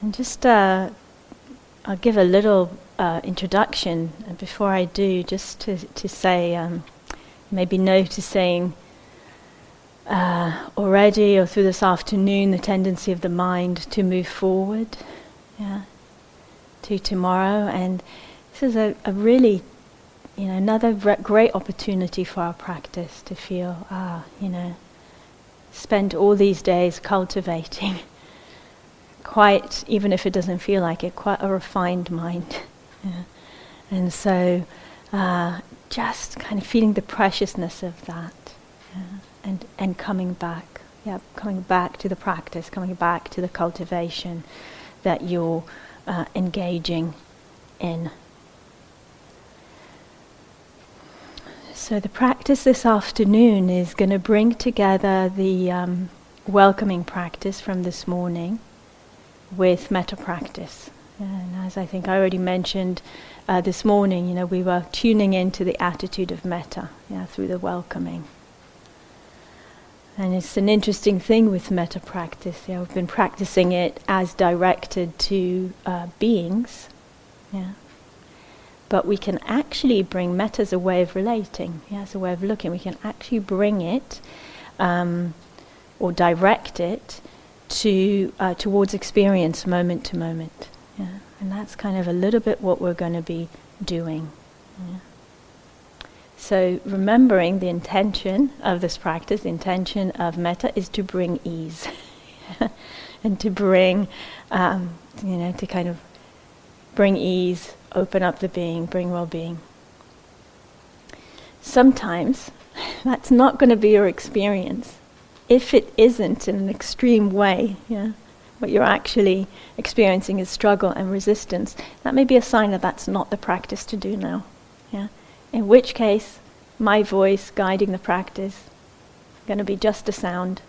And just I'll give a little introduction, and before I do, just to say, maybe noticing already or through this afternoon the tendency of the mind to move forward, to tomorrow, and this is a really, another great opportunity for our practice to feel, spent all these days cultivating. Quite, even if it doesn't feel like it, quite a refined mind. And so just kind of feeling the preciousness of that, and coming back to the practice, coming back to the cultivation that you're engaging in. So the practice this afternoon is going to bring together the welcoming practice from this morning with metta practice. And as I think I already mentioned this morning, we were tuning into the attitude of metta through the welcoming. And it's an interesting thing with metta practice. I've been practicing it as directed to beings, but we can actually bring metta as a way of relating, as a way of looking. We can actually bring it or direct it towards experience, moment to moment, and that's kind of a little bit what we're going to be doing. So remembering the intention of this practice, the intention of metta is to bring ease, and to bring, to kind of bring ease, open up the being, bring well-being. Sometimes that's not going to be your experience. If it isn't in an extreme way, what you're actually experiencing is struggle and resistance, that may be a sign that that's not the practice to do now. In which case, my voice guiding the practice is going to be just a sound,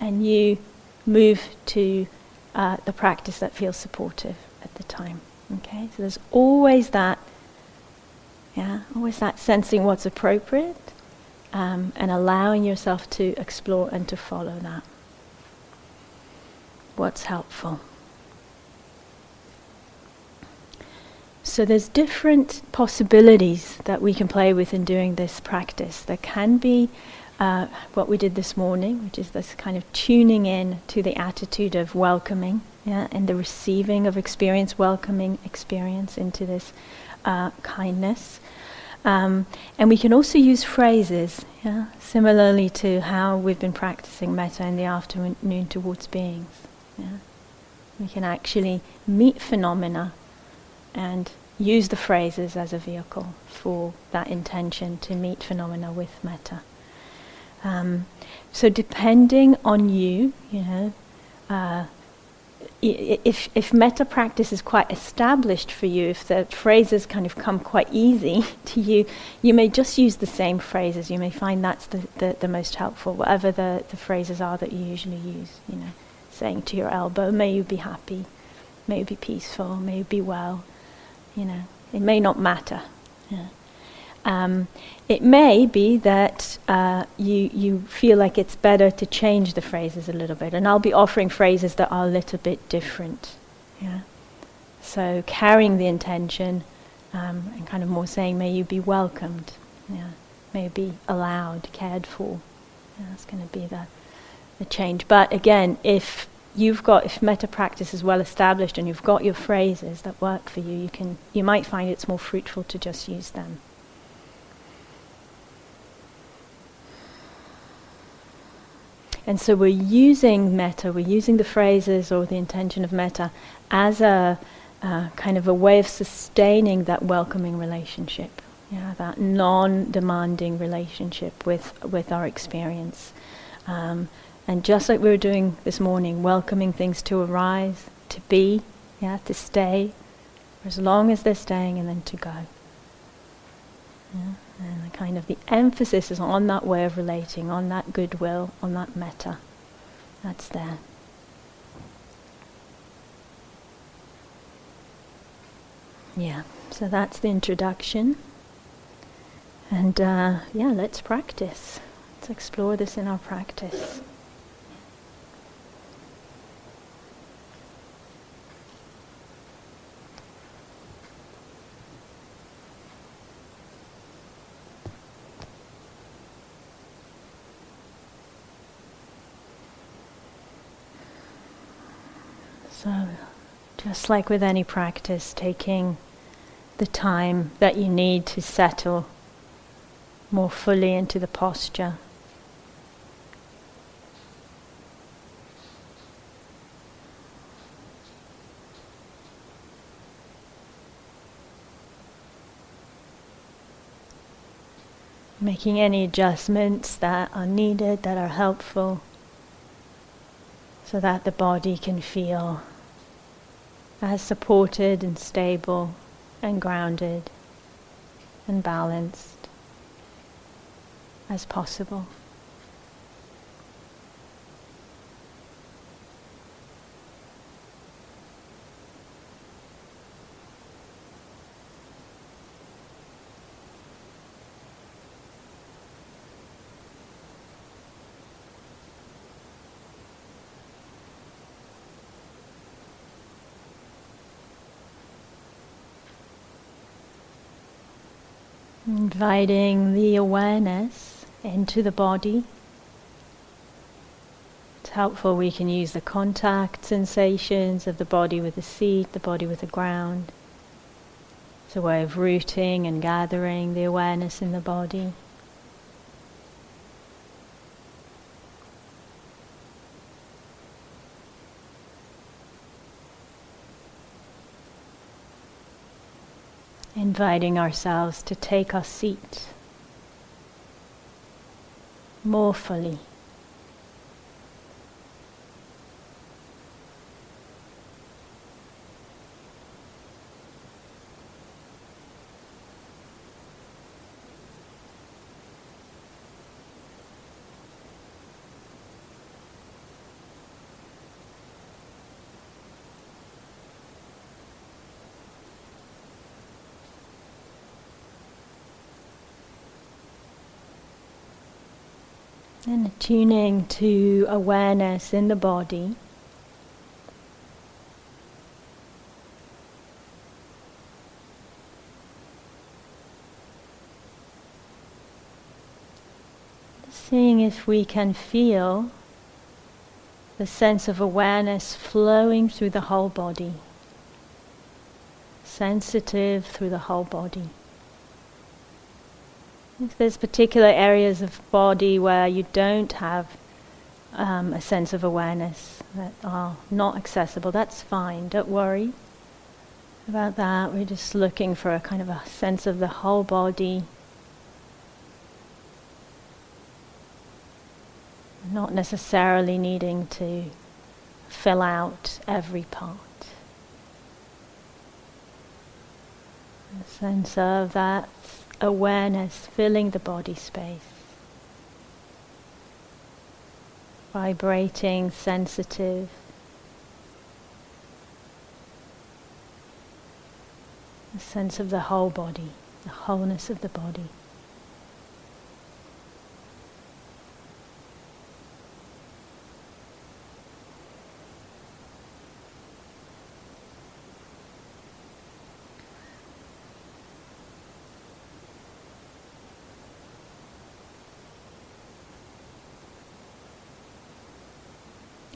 and you move to the practice that feels supportive at the time. Okay, so there's always that, always that sensing what's appropriate. And allowing yourself to explore and to follow that. What's helpful. So there's different possibilities that we can play with in doing this practice. There can be what we did this morning, which is this kind of tuning in to the attitude of welcoming, and the receiving of experience, welcoming experience into this kindness. And we can also use phrases, similarly to how we've been practicing metta in the afternoon towards beings. We can actually meet phenomena and use the phrases as a vehicle for that intention to meet phenomena with metta. So depending on you, if metta practice is quite established for you, if the phrases kind of come quite easy to you, you may just use the same phrases. You may find that's the most helpful, whatever the phrases are that you usually use. Saying to your elbow, may you be happy, may you be peaceful, may you be well. It may not matter. It may be that you feel like it's better to change the phrases a little bit, and I'll be offering phrases that are a little bit different. So carrying the intention and kind of more saying, may you be welcomed, may you be allowed, cared for. That's going to be the change. But again, if metta practice is well established and you've got your phrases that work for you, you might find it's more fruitful to just use them. And so we're using metta, we're using the phrases or the intention of metta as a kind of a way of sustaining that welcoming relationship, that non-demanding relationship with our experience. And just like we were doing this morning, welcoming things to arise, to be, to stay, for as long as they're staying, and then to go. And the kind of the emphasis is on that way of relating, on that goodwill, on that metta. That's there. So that's the introduction. And let's practice. Let's explore this in our practice. So just like with any practice, taking the time that you need to settle more fully into the posture. Making any adjustments that are needed, that are helpful, so that the body can feel as supported and stable and grounded and balanced as possible. Inviting the awareness into the body. It's helpful we can use the contact sensations of the body with the seat, the body with the ground. It's a way of rooting and gathering the awareness in the body. Inviting ourselves to take our seat more fully. And attuning to awareness in the body. Seeing if we can feel the sense of awareness flowing through the whole body, sensitive through the whole body. If there's particular areas of body where you don't have a sense of awareness that are not accessible, that's fine. Don't worry about that. We're just looking for a kind of a sense of the whole body. Not necessarily needing to fill out every part. A sense of that awareness filling the body space, vibrating, sensitive, the sense of the whole body, the wholeness of the body.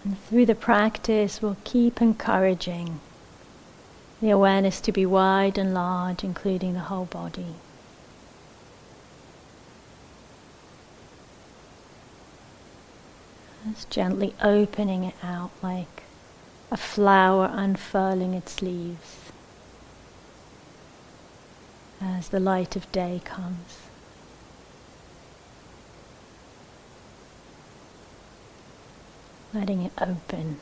And through the practice, we'll keep encouraging the awareness to be wide and large, including the whole body. Just gently opening it out like a flower unfurling its leaves as the light of day comes. Letting it open.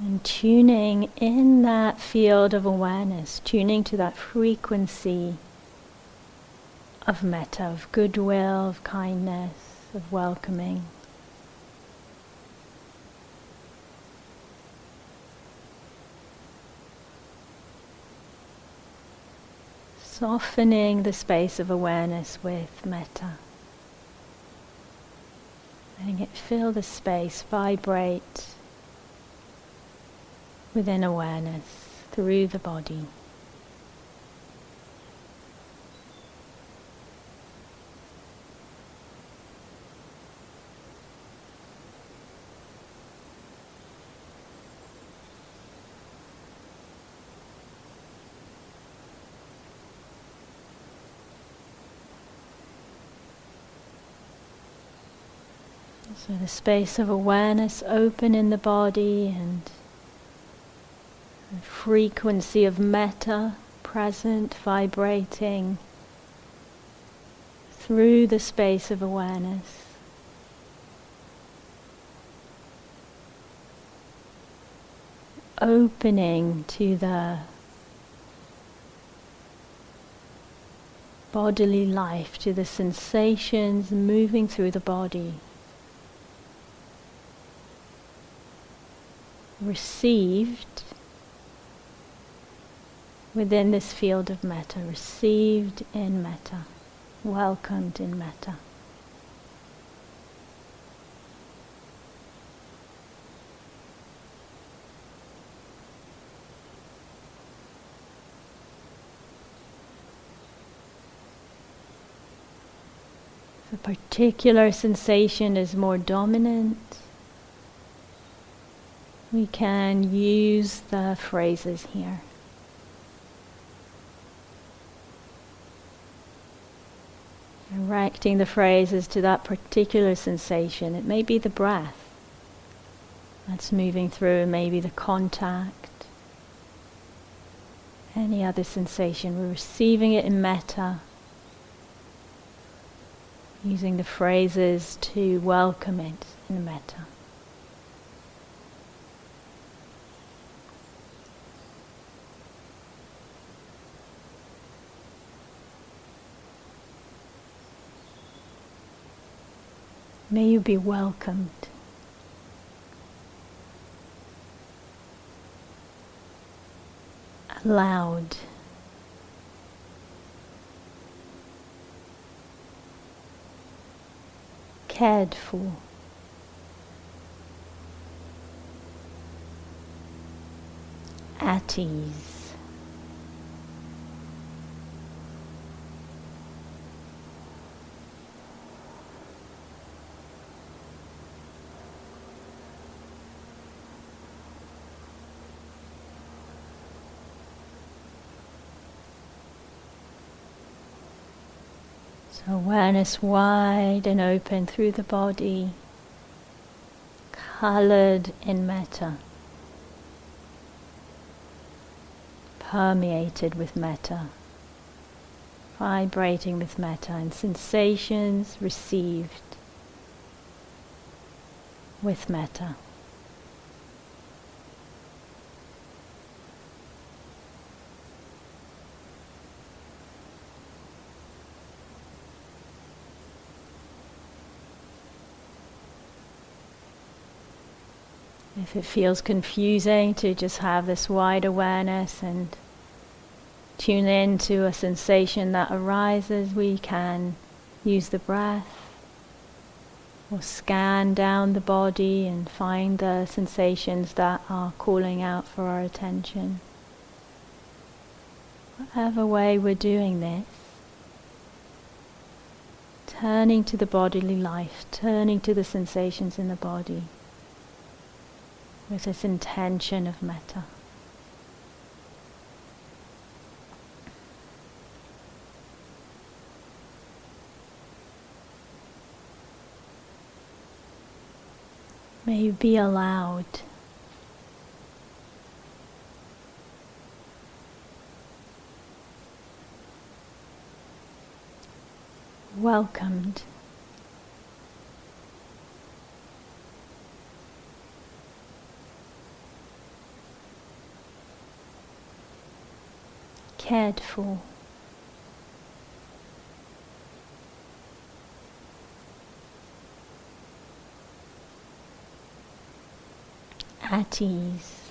And tuning in that field of awareness, tuning to that frequency of metta, of goodwill, of kindness, of welcoming. Softening the space of awareness with metta. Letting it fill the space, vibrate, within awareness through the body. So the space of awareness open in the body and the frequency of metta present, vibrating through the space of awareness. Opening to the bodily life, to the sensations moving through the body. Received within this field of metta, received in metta, welcomed in metta. If a particular sensation is more dominant, we can use the phrases here. Directing the phrases to that particular sensation. It may be the breath that's moving through, maybe the contact, any other sensation. We're receiving it in metta, using the phrases to welcome it in metta. May you be welcomed. Allowed. Cared for. At ease. Awareness wide and open through the body, coloured in metta, permeated with metta, vibrating with metta, and sensations received with metta. If it feels confusing to just have this wide awareness and tune in to a sensation that arises, we can use the breath or scan down the body and find the sensations that are calling out for our attention. Whatever way we're doing this, turning to the bodily life, turning to the sensations in the body, with this intention of metta. May you be allowed. Welcomed. Cared for, at ease,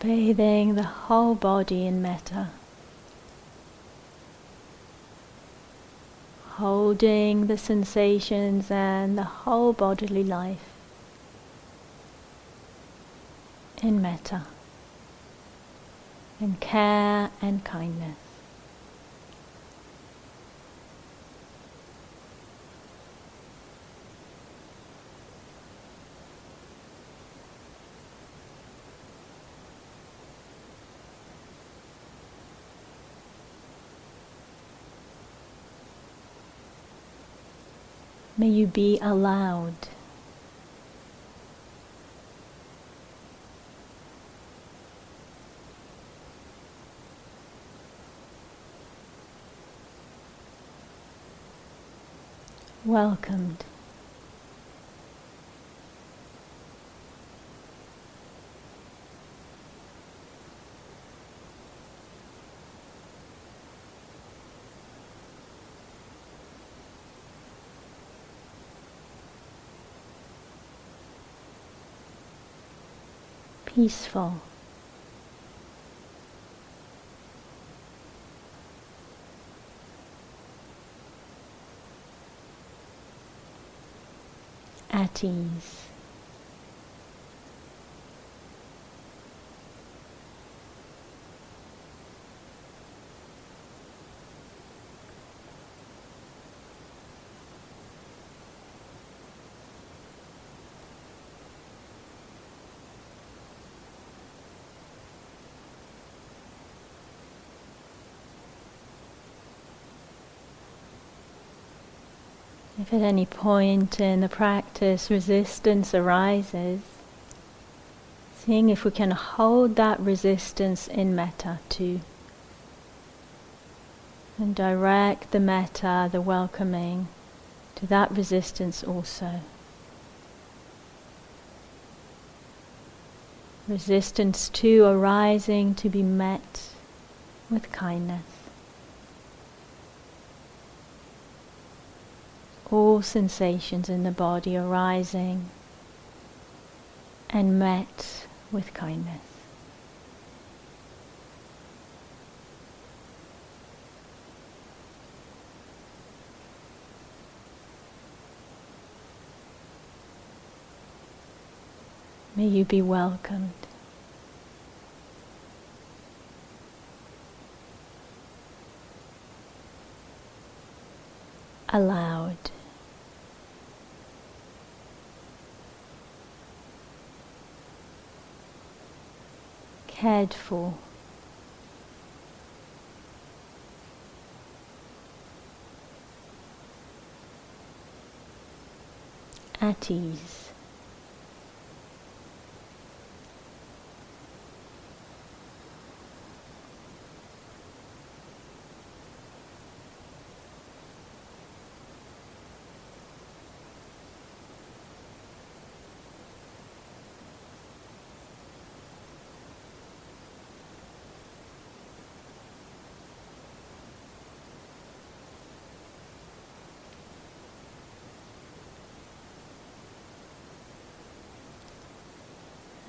Bathing the whole body in metta. Holding the sensations and the whole bodily life in metta, in care and kindness. May you be allowed welcomed peaceful, at ease. If at any point in the practice resistance arises, seeing if we can hold that resistance in metta too, and direct the metta, the welcoming, to that resistance also. Resistance too arising to be met with kindness. All sensations in the body arising and met with kindness. May you be welcomed. Allowed. Cared for, at ease,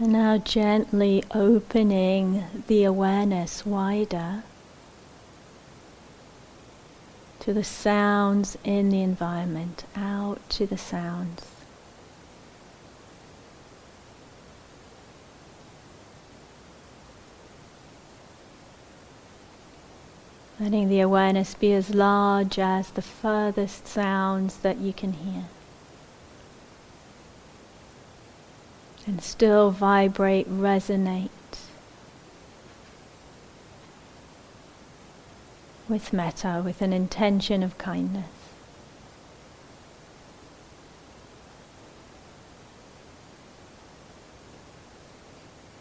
and now gently opening the awareness wider to the sounds in the environment, out to the sounds. Letting the awareness be as large as the furthest sounds that you can hear. And still vibrate, resonate with metta, with an intention of kindness.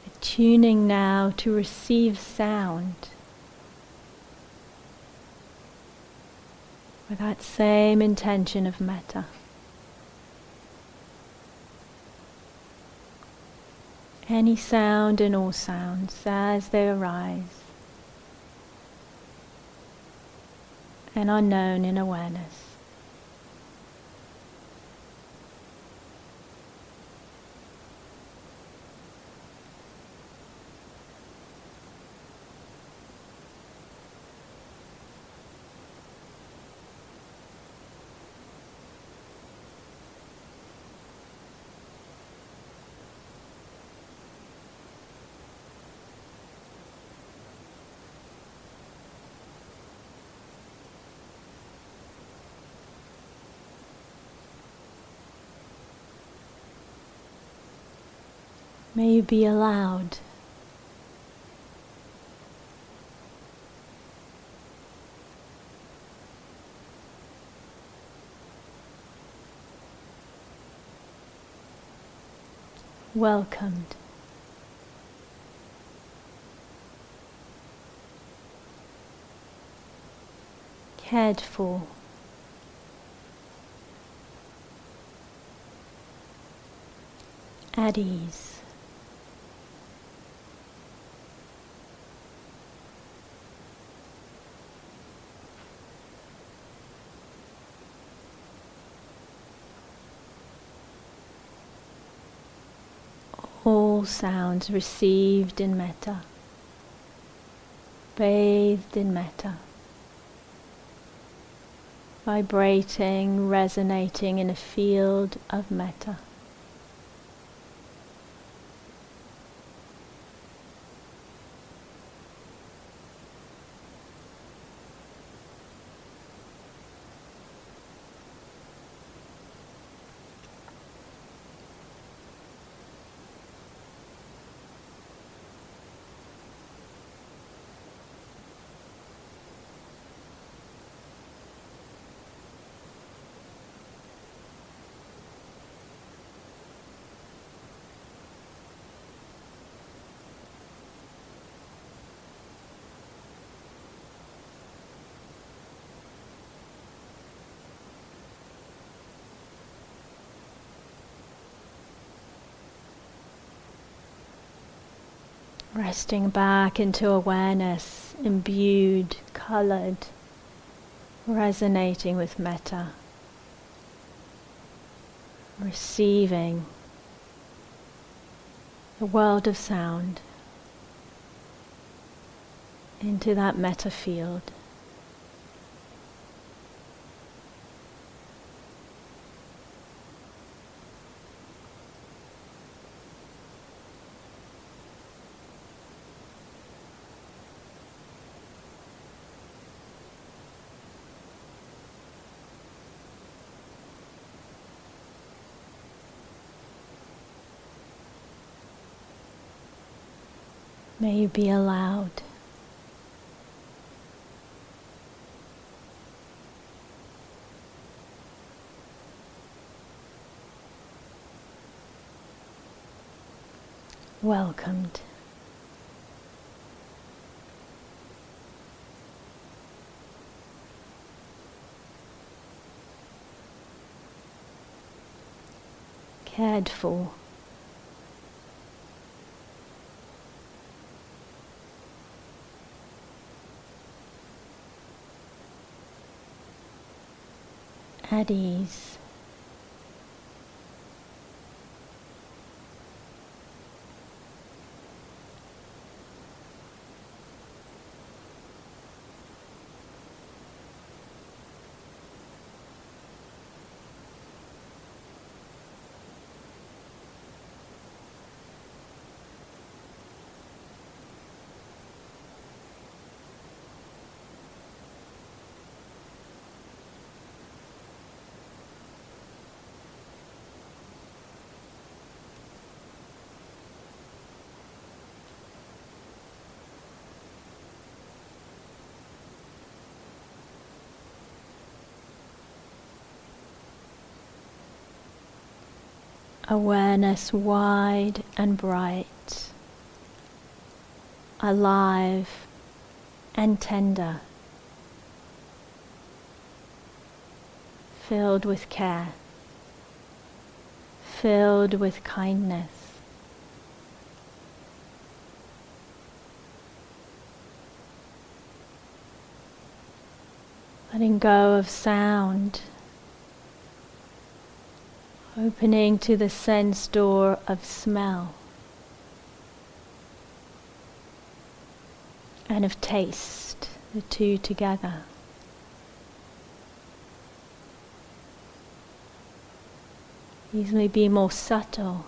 Attuning now to receive sound with that same intention of metta. Any sound and all sounds as they arise and are known in awareness. May you be allowed welcomed. Cared for. At ease. All sounds received in metta, bathed in metta, vibrating, resonating in a field of metta. Resting back into awareness, imbued, colored, resonating with metta, receiving the world of sound into that metta field. May you be allowed welcomed. Cared for. At ease. Awareness wide and bright, alive and tender, filled with care, filled with kindness. Letting go of sound. Opening to the sense door of smell and of taste, the two together. These may be more subtle,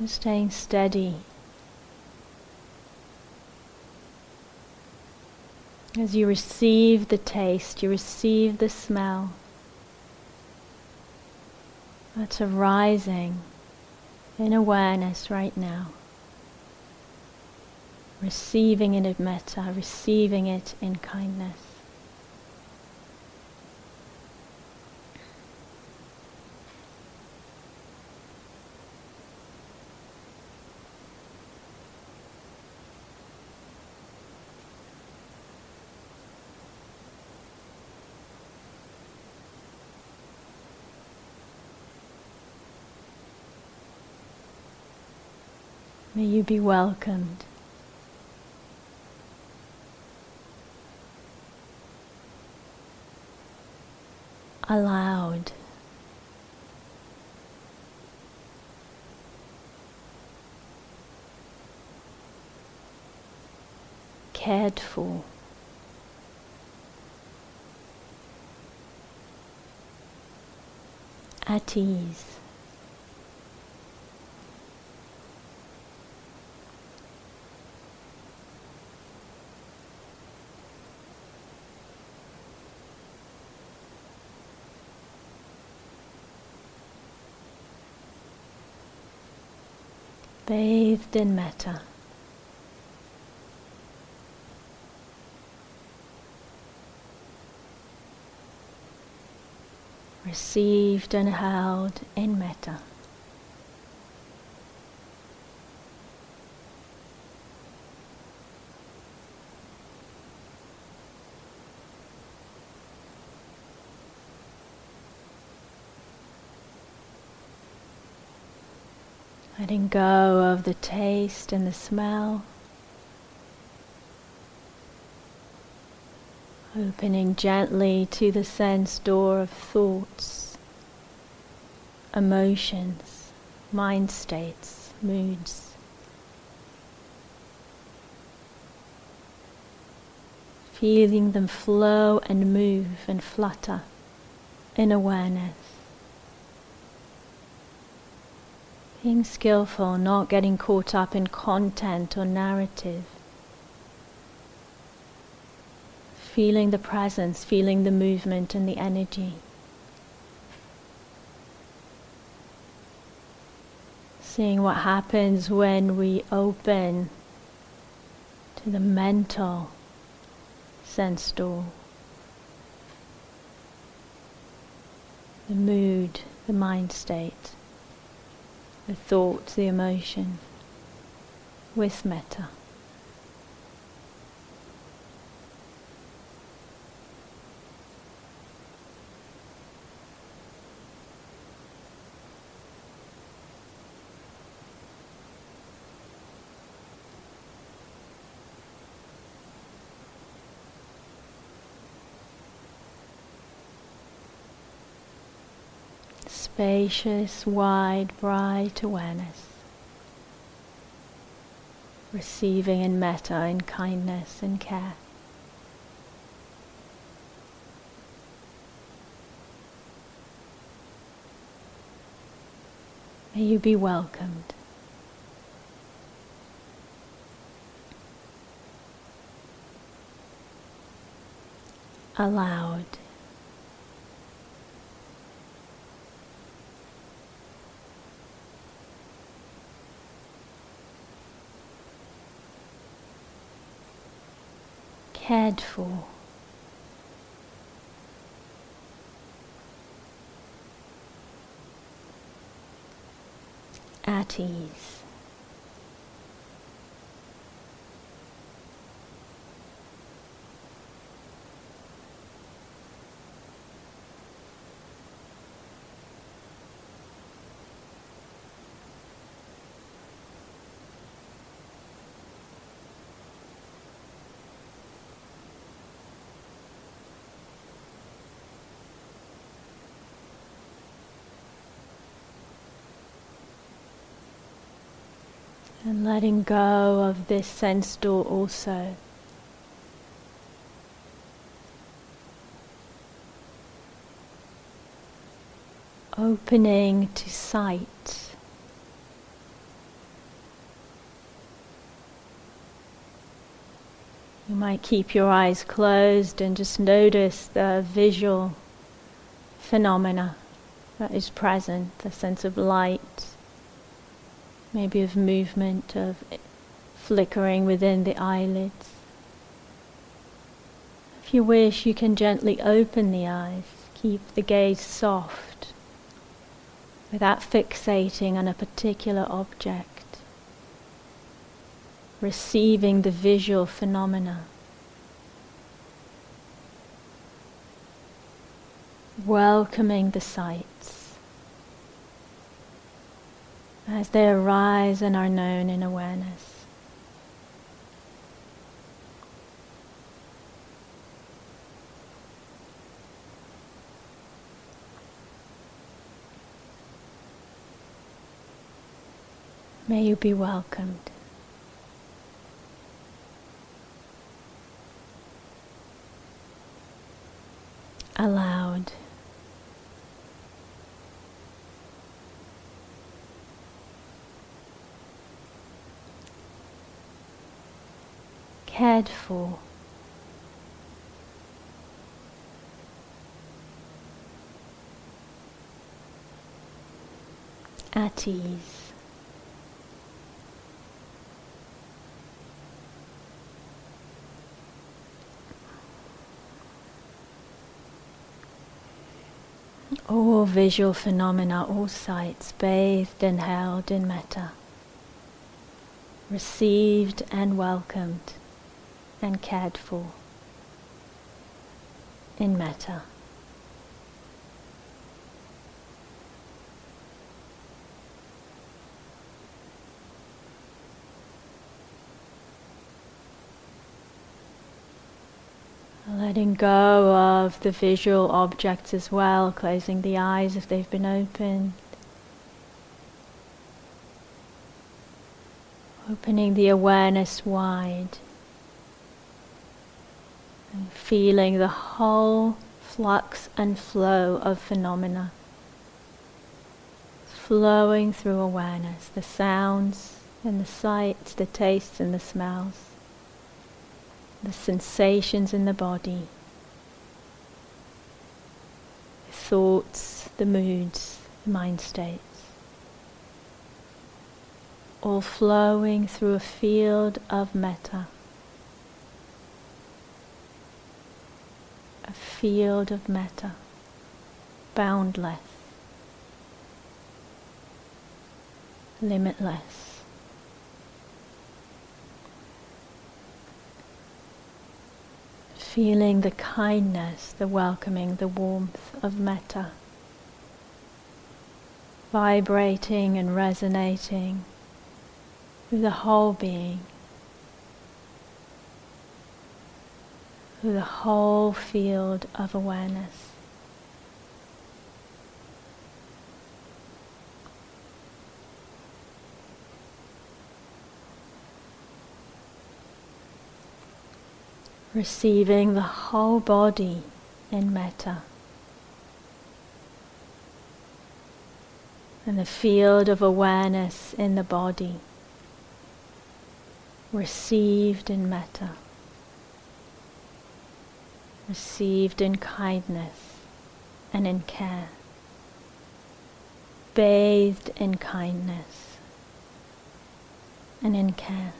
and staying steady as you receive the taste, you receive the smell. That's arising in awareness right now. Receiving it in metta, receiving it in kindness. May you be welcomed. Allowed. Cared for. At ease. Bathed in metta. Received and held in metta. Letting go of the taste and the smell, opening gently to the sense door of thoughts, emotions, mind states, moods, feeling them flow and move and flutter in awareness. Being skillful, not getting caught up in content or narrative. Feeling the presence, feeling the movement and the energy. Seeing what happens when we open to the mental sense door. The mood, the mind state. The thought, the emotion, with metta. Spacious, wide, bright awareness. Receiving in metta, in kindness and care. May you be welcomed. Allowed. Cared for, at ease, and letting go of this sense door also. Opening to sight. You might keep your eyes closed and just notice the visual phenomena that is present, the sense of light, maybe of movement, of flickering within the eyelids. If you wish, you can gently open the eyes, keep the gaze soft, without fixating on a particular object, receiving the visual phenomena. Welcoming the sights as they arise and are known in awareness. May you be welcomed. Allowed. Cared for. At ease. All visual phenomena, all sights, bathed and held in metta, received and welcomed and cared for in metta. Letting go of the visual objects as well, closing the eyes if they've been opened. Opening the awareness wide. And feeling the whole flux and flow of phenomena flowing through awareness, the sounds and the sights, the tastes and the smells, the sensations in the body, the thoughts, the moods, the mind states, all flowing through a field of metta. A field of metta, boundless, limitless. Feeling the kindness, the welcoming, the warmth of metta, vibrating and resonating with the whole being. Through the whole field of awareness. Receiving the whole body in metta. And the field of awareness in the body. Received in metta. Received in kindness and in care, bathed in kindness and in care.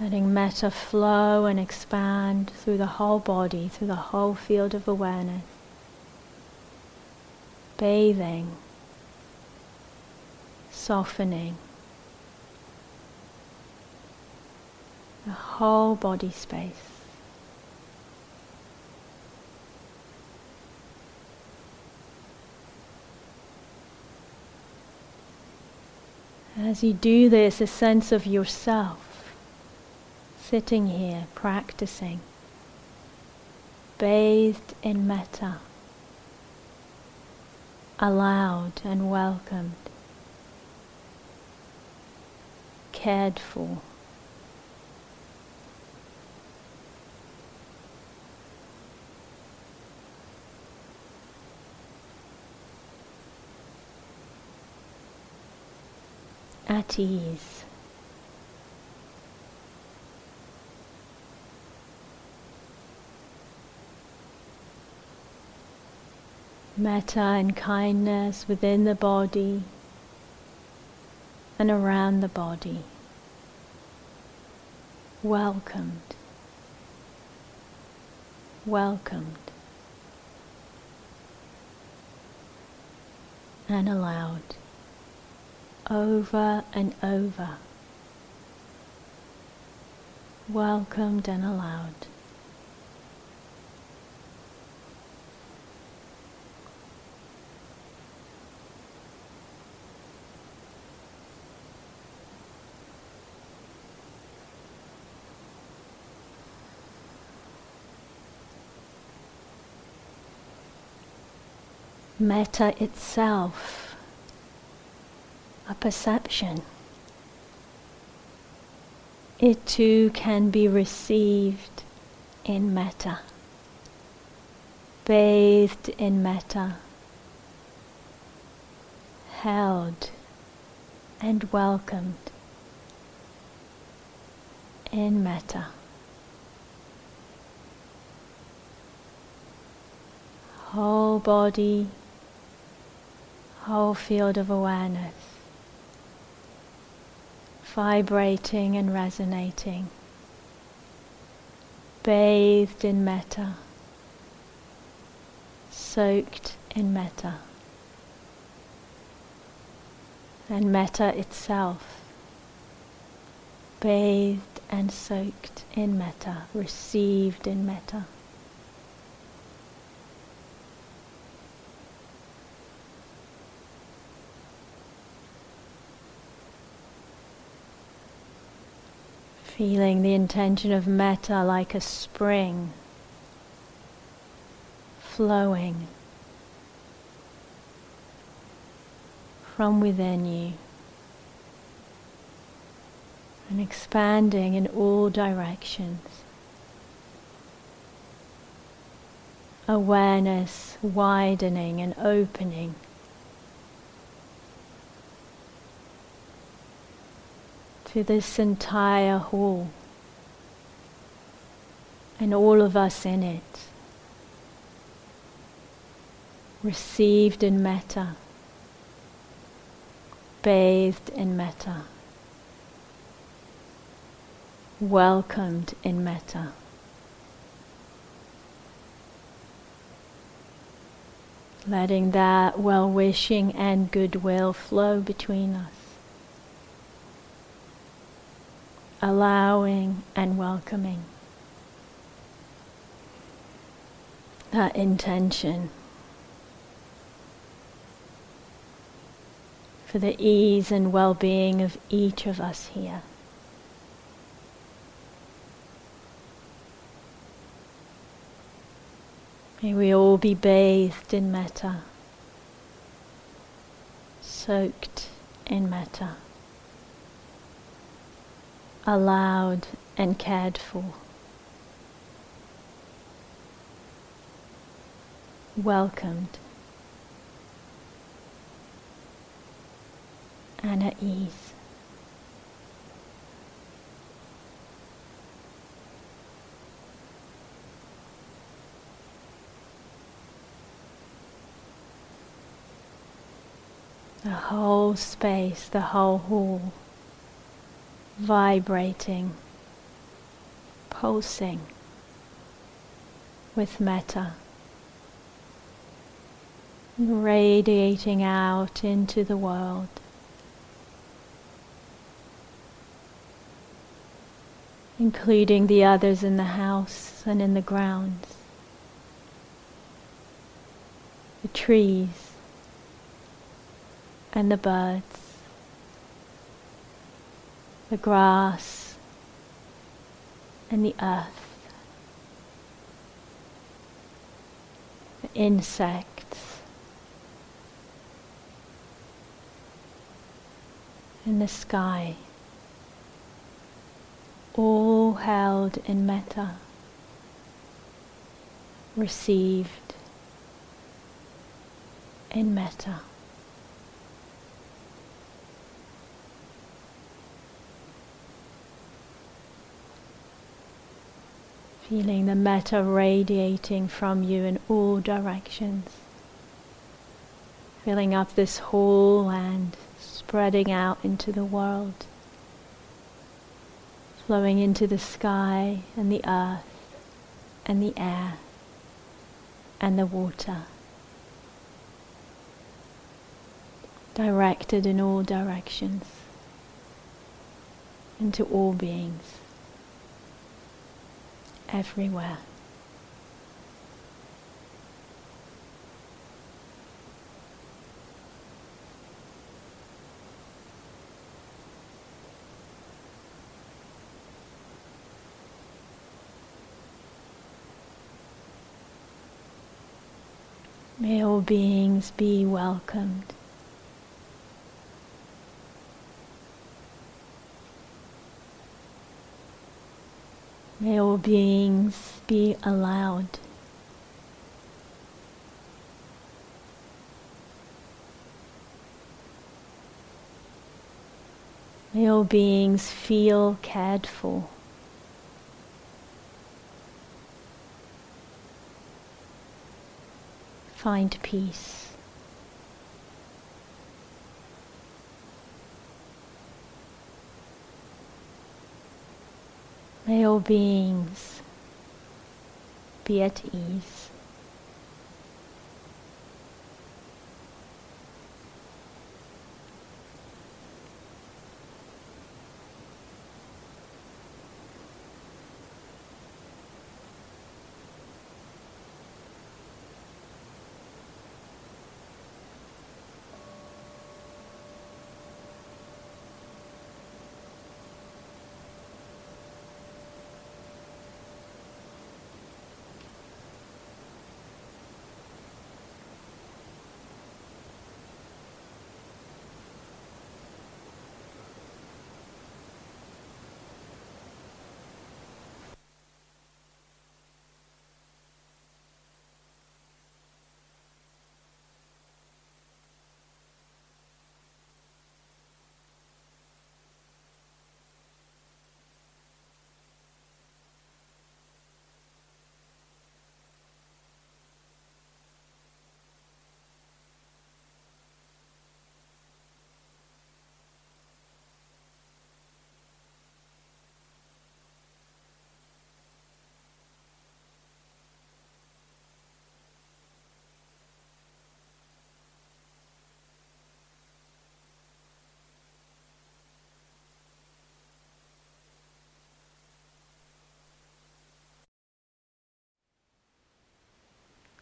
Letting metta flow and expand through the whole body, through the whole field of awareness, bathing, softening, the whole body space. As you do this, a sense of yourself sitting here, practicing, bathed in metta, allowed and welcomed, cared for. At ease. metta and kindness within the body and around the body, welcomed, and allowed over and over, welcomed and allowed. Metta itself, a perception. It too can be received in metta, bathed in metta, held and welcomed in metta, whole body, whole field of awareness, vibrating and resonating, bathed in metta, soaked in metta, and metta itself, bathed and soaked in metta, received in metta. Feeling the intention of metta like a spring, flowing from within you and expanding in all directions. Awareness widening and opening. To this entire hall and all of us in it, received in metta, bathed in metta, welcomed in metta. Letting that well-wishing and goodwill flow between us. Allowing and welcoming that intention for the ease and well-being of each of us here. May we all be bathed in metta, soaked in metta, allowed and cared for, welcomed and at ease. The whole space, the whole hall, vibrating, pulsing with metta, radiating out into the world, including the others in the house and in the grounds, the trees and the birds, the grass and the earth, the insects and the sky, all held in metta, received in metta. Feeling the metta radiating from you in all directions, filling up this whole land, spreading out into the world, flowing into the sky and the earth and the air and the water, directed in all directions into all beings, everywhere. May all beings be welcomed. May all beings be allowed. May all beings feel cared for. Find peace. May all beings be at ease.